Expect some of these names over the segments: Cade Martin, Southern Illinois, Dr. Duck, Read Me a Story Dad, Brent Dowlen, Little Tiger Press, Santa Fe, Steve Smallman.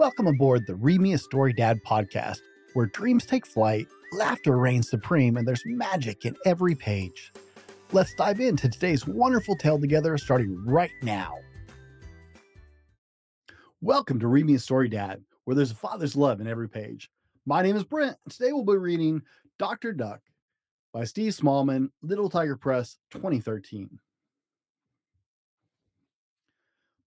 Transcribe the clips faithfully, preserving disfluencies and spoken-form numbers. Welcome aboard the Read Me a Story Dad podcast, where dreams take flight, laughter reigns supreme, and there's magic in every page. Let's dive into today's wonderful tale together, starting right now. Welcome to Read Me a Story Dad, where there's a father's love in every page. My name is Brent, and today we'll be reading Doctor Duck by Steve Smallman, Little Tiger Press, twenty thirteen.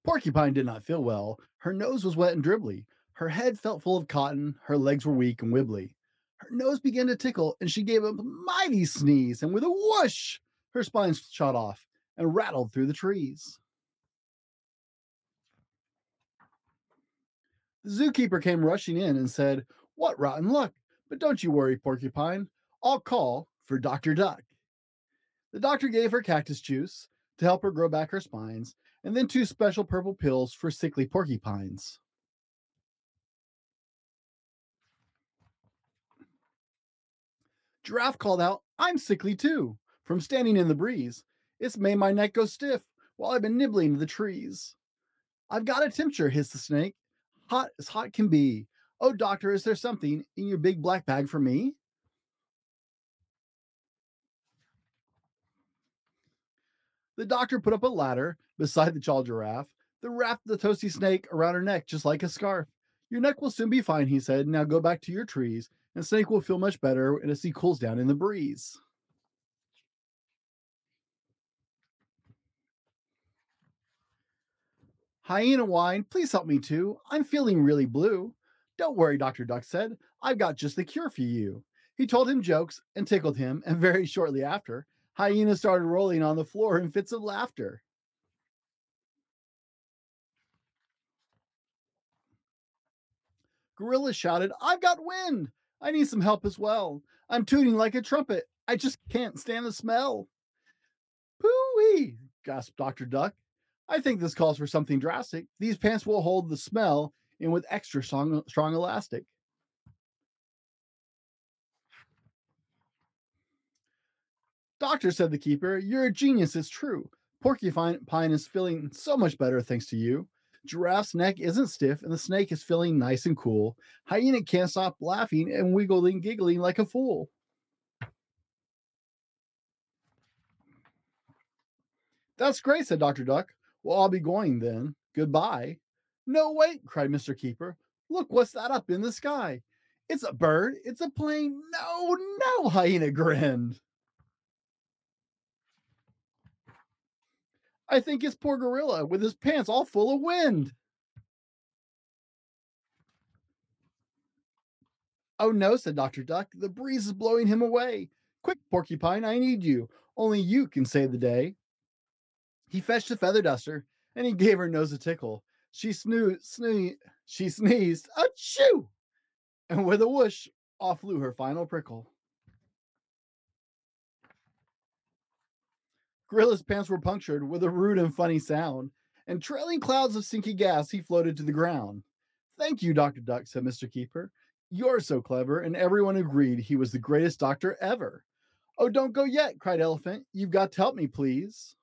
Porcupine did not feel well. Her nose was wet and dribbly. Her head felt full of cotton. Her legs were weak and wibbly. Her nose began to tickle, and she gave a mighty sneeze, and with a whoosh, her spine shot off and rattled through the trees. The zookeeper came rushing in and said, "What rotten luck! But don't you worry, Porcupine. I'll call for Doctor Duck." The doctor gave her cactus juice to help her grow back her spines, and then two special purple pills for sickly porcupines. Giraffe called out, "I'm sickly too, from standing in the breeze. It's made my neck go stiff while I've been nibbling the trees." "I've got a temperature," hissed the snake, "hot as hot can be. Oh, doctor, is there something in your big black bag for me?" The doctor put up a ladder beside the tall giraffe, then wrapped the toasty snake around her neck just like a scarf. "Your neck will soon be fine," he said. "Now go back to your trees, and snake will feel much better as he cools down in the breeze." Hyena whined, "Please help me too. I'm feeling really blue." "Don't worry," Doctor Duck said. "I've got just the cure for you." He told him jokes and tickled him, and very shortly after, Hyena started rolling on the floor in fits of laughter. Gorilla shouted, "I've got wind. I need some help as well. I'm tooting like a trumpet. I just can't stand the smell." "Pooh-wee," gasped Doctor Duck. "I think this calls for something drastic. These pants will hold the smell in with extra strong, strong elastic." "Doctor," said the keeper, "you're a genius, it's true. Porcupine is feeling so much better thanks to you. Giraffe's neck isn't stiff, and the snake is feeling nice and cool. Hyena can't stop laughing and wiggling, giggling like a fool." "That's great," said Doctor Duck. "Well, I'll be going then. Goodbye." "No, wait," cried Mister Keeper. "Look, what's that up in the sky?" "It's a bird. It's a plane." "No, no," Hyena grinned. "I think it's poor Gorilla with his pants all full of wind." "Oh no," said Doctor Duck. "The breeze is blowing him away. Quick, Porcupine, I need you. Only you can save the day." He fetched a feather duster and he gave her nose a tickle. She snoozed, sne- she sneezed, "Achoo!" And with a whoosh, off flew her final prickle. Gorilla's pants were punctured with a rude and funny sound, and trailing clouds of stinky gas, he floated to the ground. "Thank you, Doctor Duck," said Mister Keeper. "You're so clever," and everyone agreed he was the greatest doctor ever. "Oh, don't go yet," cried Elephant. "You've got to help me, please."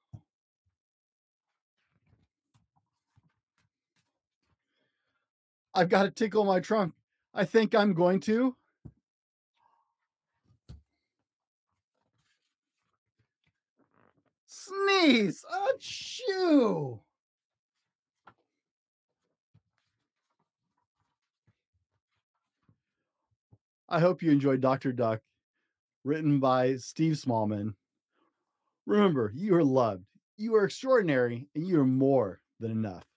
"I've got to tickle my trunk. I think I'm going to." "Sneeze! Achoo!" I hope you enjoyed Doctor Duck, written by Steve Smallman. Remember, you are loved, you are extraordinary, and you are more than enough.